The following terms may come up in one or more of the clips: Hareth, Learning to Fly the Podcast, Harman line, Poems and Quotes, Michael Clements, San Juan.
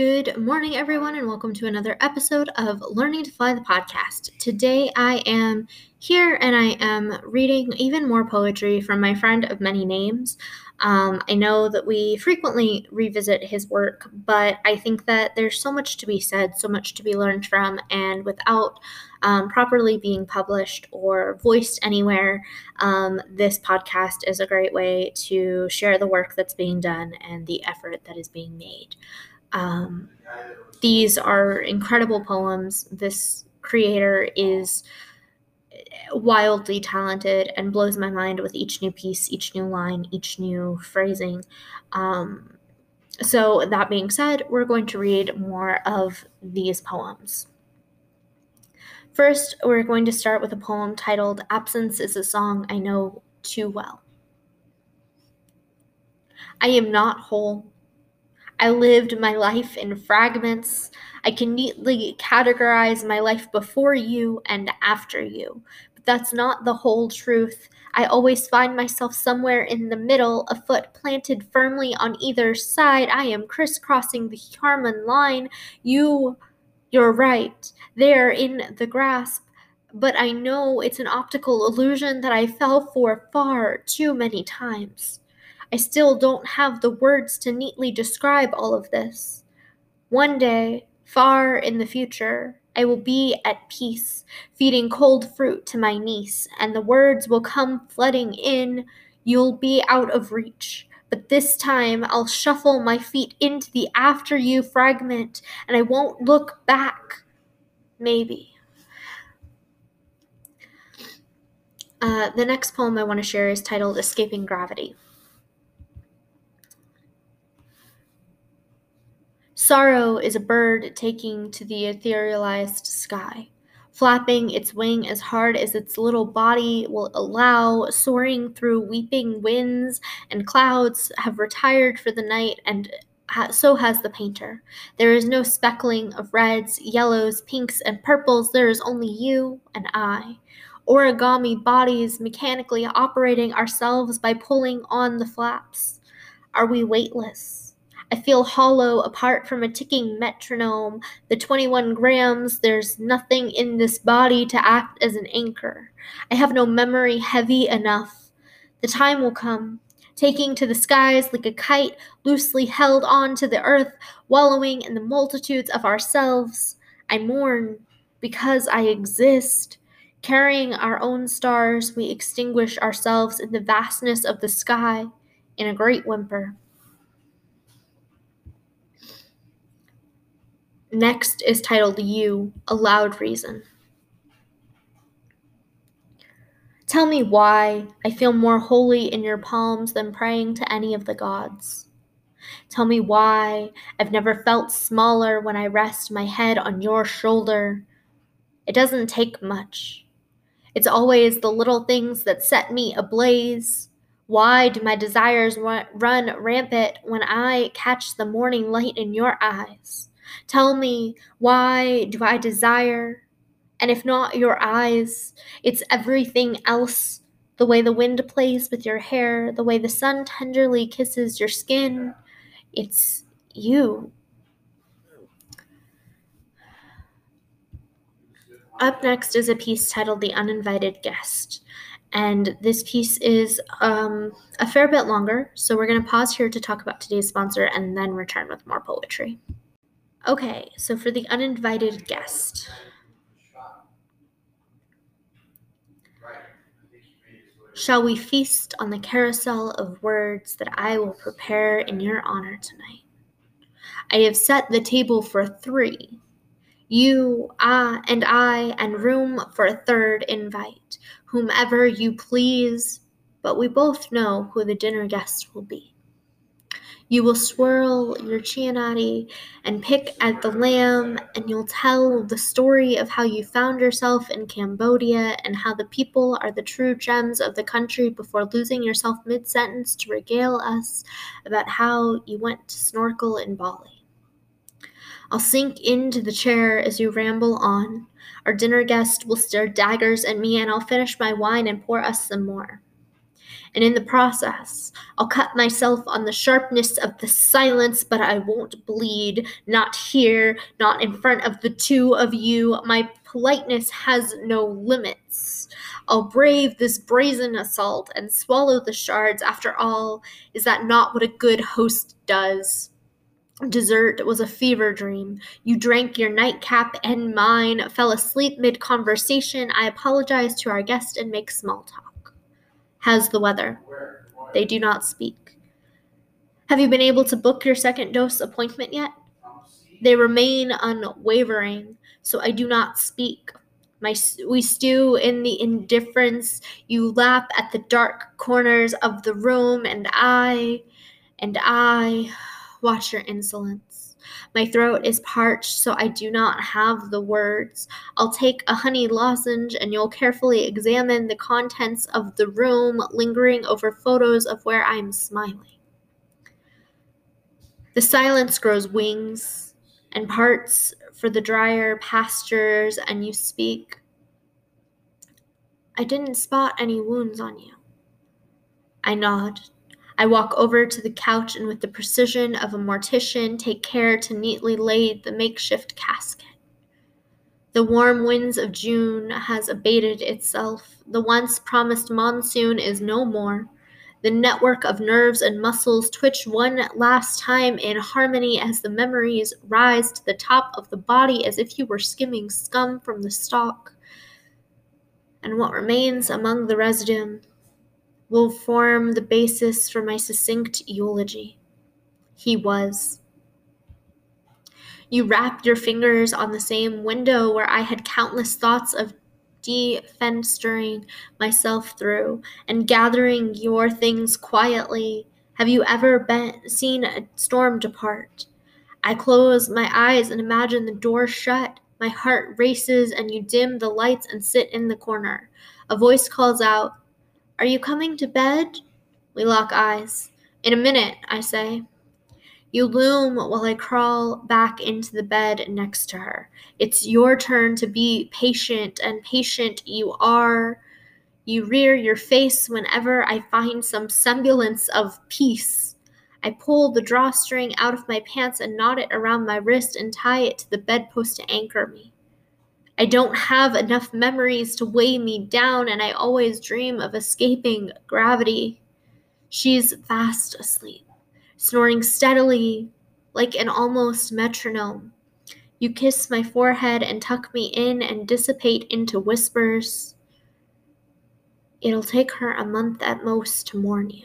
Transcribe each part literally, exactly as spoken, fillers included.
Good morning, everyone, and welcome to another episode of Learning to Fly the Podcast. Today I am here and I am reading even more poetry from my friend of many names. Um, I know that we frequently revisit his work, but I think that there's so much to be said, so much to be learned from, and without um, properly being published or voiced anywhere, um, this podcast is a great way to share the work that's being done and the effort that is being made. Um, these are incredible poems. This creator is wildly talented and blows my mind with each new piece, each new line, each new phrasing. Um, so that being said, we're going to read more of these poems. First, we're going to start with a poem titled "Absence is a Song I Know Too Well." I am not whole. I lived my life in fragments. I can neatly categorize my life before you and after you, but that's not the whole truth. I always find myself somewhere in the middle, a foot planted firmly on either side. I am crisscrossing the Harman line. You, you're right, there in the grasp, but I know it's an optical illusion that I fell for far too many times. I still don't have the words to neatly describe all of this. One day, far in the future, I will be at peace, feeding cold fruit to my niece, and the words will come flooding in. You'll be out of reach, but this time I'll shuffle my feet into the after you fragment, and I won't look back. Maybe. Uh, the next poem I want to share is titled "Escaping Gravity." Sorrow is a bird taking to the etherealized sky, flapping its wing as hard as its little body will allow, soaring through weeping winds, and clouds have retired for the night, and ha- so has the painter. There is no speckling of reds, yellows, pinks, and purples. There is only you and I. Origami bodies mechanically operating ourselves by pulling on the flaps. Are we weightless? I feel hollow apart from a ticking metronome. The twenty-one grams, there's nothing in this body to act as an anchor. I have no memory heavy enough. The time will come, taking to the skies like a kite, loosely held on to the earth, wallowing in the multitudes of ourselves. I mourn because I exist. Carrying our own stars, we extinguish ourselves in the vastness of the sky in a great whimper. Next is titled "You, a Loud Reason." Tell me why I feel more holy in your palms than praying to any of the gods. Tell me why I've never felt smaller when I rest my head on your shoulder. It doesn't take much. It's always the little things that set me ablaze. Why do my desires run rampant when I catch the morning light in your eyes? Tell me, why do I desire? And if not your eyes, it's everything else. The way the wind plays with your hair, the way the sun tenderly kisses your skin. It's you. Up next is a piece titled "The Uninvited Guest." And this piece is um, a fair bit longer, so we're going to pause here to talk about today's sponsor and then return with more poetry. Okay, so for "The Uninvited Guest." Shall we feast on the carousel of words that I will prepare in your honor tonight? I have set the table for three. You, ah, and I, and room for a third invite. Whomever you please, but we both know who the dinner guest will be. You will swirl your chianati and pick at the lamb, and you'll tell the story of how you found yourself in Cambodia and how the people are the true gems of the country before losing yourself mid-sentence to regale us about how you went to snorkel in Bali. I'll sink into the chair as you ramble on. Our dinner guest will stare daggers at me, and I'll finish my wine and pour us some more. and in the process, I'll cut myself on the sharpness of the silence, but I won't bleed, not here, not in front of the two of you. My politeness has no limits. I'll brave this brazen assault and swallow the shards. After all, is that not what a good host does? Dessert was a fever dream. You drank your nightcap and mine, fell asleep mid-conversation. I apologize to our guest and make small talk. How's the weather? They do not speak. Have you been able to book your second dose appointment yet? They remain unwavering, so I do not speak. My, we stew in the indifference. You lap at the dark corners of the room, and I, and I... watch your insolence. My throat is parched, so I do not have the words. I'll take a honey lozenge, and you'll carefully examine the contents of the room, lingering over photos of where I'm smiling. The silence grows wings and parts for the drier pastures, and you speak. I didn't spot any wounds on you. I nod. I walk over to the couch and with the precision of a mortician, take care to neatly lay the makeshift casket. The warm winds of June has abated itself. The once promised monsoon is no more. The network of nerves and muscles twitch one last time in harmony as the memories rise to the top of the body as if you were skimming scum from the stalk. And what remains among the residue will form the basis for my succinct eulogy. He was. You wrapped your fingers on the same window where I had countless thoughts of defenestering myself through and gathering your things quietly. Have you ever been, seen a storm depart? I close my eyes and imagine the door shut. My heart races and you dim the lights and sit in the corner. A voice calls out, "Are you coming to bed?" We lock eyes. "In a minute," I say. You loom while I crawl back into the bed next to her. It's your turn to be patient, and patient you are. You rear your face whenever I find some semblance of peace. I pull the drawstring out of my pants and knot it around my wrist and tie it to the bedpost to anchor me. I don't have enough memories to weigh me down, and I always dream of escaping gravity. She's fast asleep, snoring steadily like an almost metronome. You kiss my forehead and tuck me in and dissipate into whispers. It'll take her a month at most to mourn you.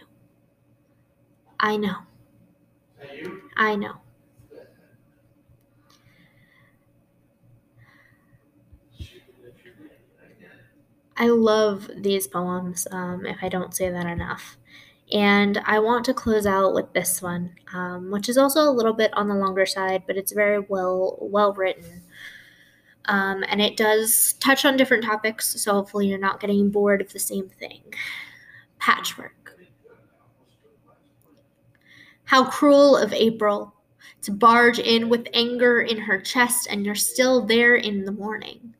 I know. I know. I love these poems, um, if I don't say that enough. And I want to close out with this one, um, which is also a little bit on the longer side, but it's very well well written. Um, and it does touch on different topics, so hopefully you're not getting bored of the same thing. Patchwork. How cruel of April to barge in with anger in her chest, and you're still there in the morning.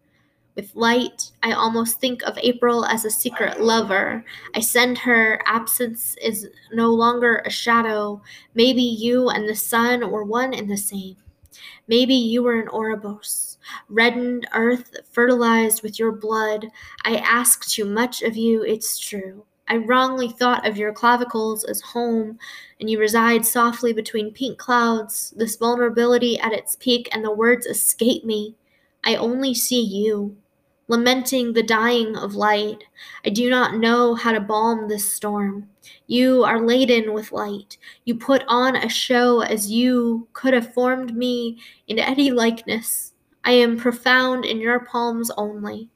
With light, I almost think of April as a secret lover. I send her, absence is no longer a shadow. Maybe you and the sun were one and the same. Maybe you were an Ouroboros, reddened earth fertilized with your blood. I ask too much of you, it's true. I wrongly thought of your clavicles as home, and you reside softly between pink clouds, this vulnerability at its peak, and the words escape me. I only see you. Lamenting the dying of light, I do not know how to balm this storm. You are laden with light. You put on a show as you could have formed me in any likeness. I am profound in your palms only.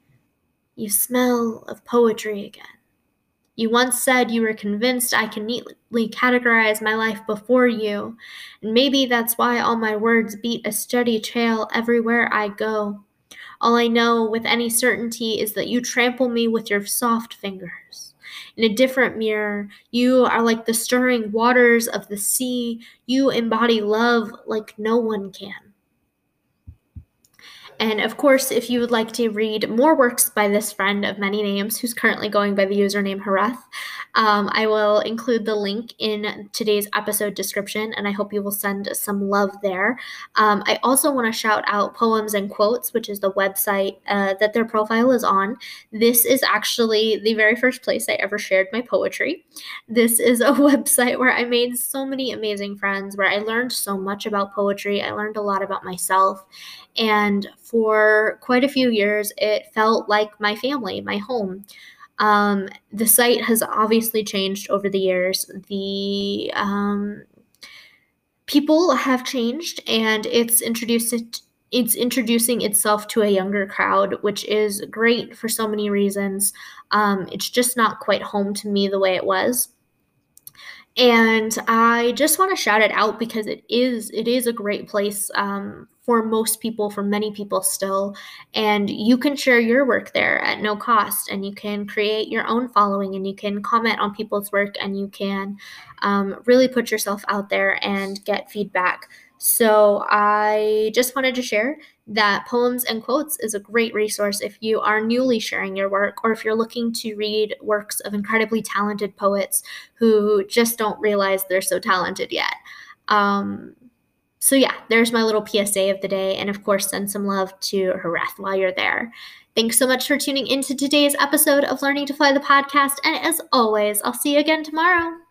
You smell of poetry again. You once said you were convinced I can neatly categorize my life before you, and maybe that's why all my words beat a steady trail everywhere I go. All I know with any certainty is that you trample me with your soft fingers. In a different mirror, you are like the stirring waters of the sea. You embody love like no one can. And of course, if you would like to read more works by this friend of many names, who's currently going by the username Hareth, um, I will include the link in today's episode description, and I hope you will send some love there. Um, I also want to shout out Poems and Quotes, which is the website uh, that their profile is on. This is actually the very first place I ever shared my poetry. This is a website where I made so many amazing friends, where I learned so much about poetry. I learned a lot about myself. And for quite a few years, it felt like my family, my home. Um, the site has obviously changed over the years. The um, people have changed, and it's introduced it, it's introducing itself to a younger crowd, which is great for so many reasons. Um, it's just not quite home to me the way it was. And I just want to shout it out because it is it is a great place um, for most people, for many people still. And you can share your work there at no cost, and you can create your own following, and you can comment on people's work, and you can um, really put yourself out there and get feedback. So I just wanted to share that Poems and Quotes is a great resource if you are newly sharing your work, or if you're looking to read works of incredibly talented poets who just don't realize they're so talented yet. Um, so yeah, there's my little P S A of the day. And of course, send some love to Hareth while you're there. Thanks so much for tuning into today's episode of Learning to Fly the Podcast. And as always, I'll see you again tomorrow.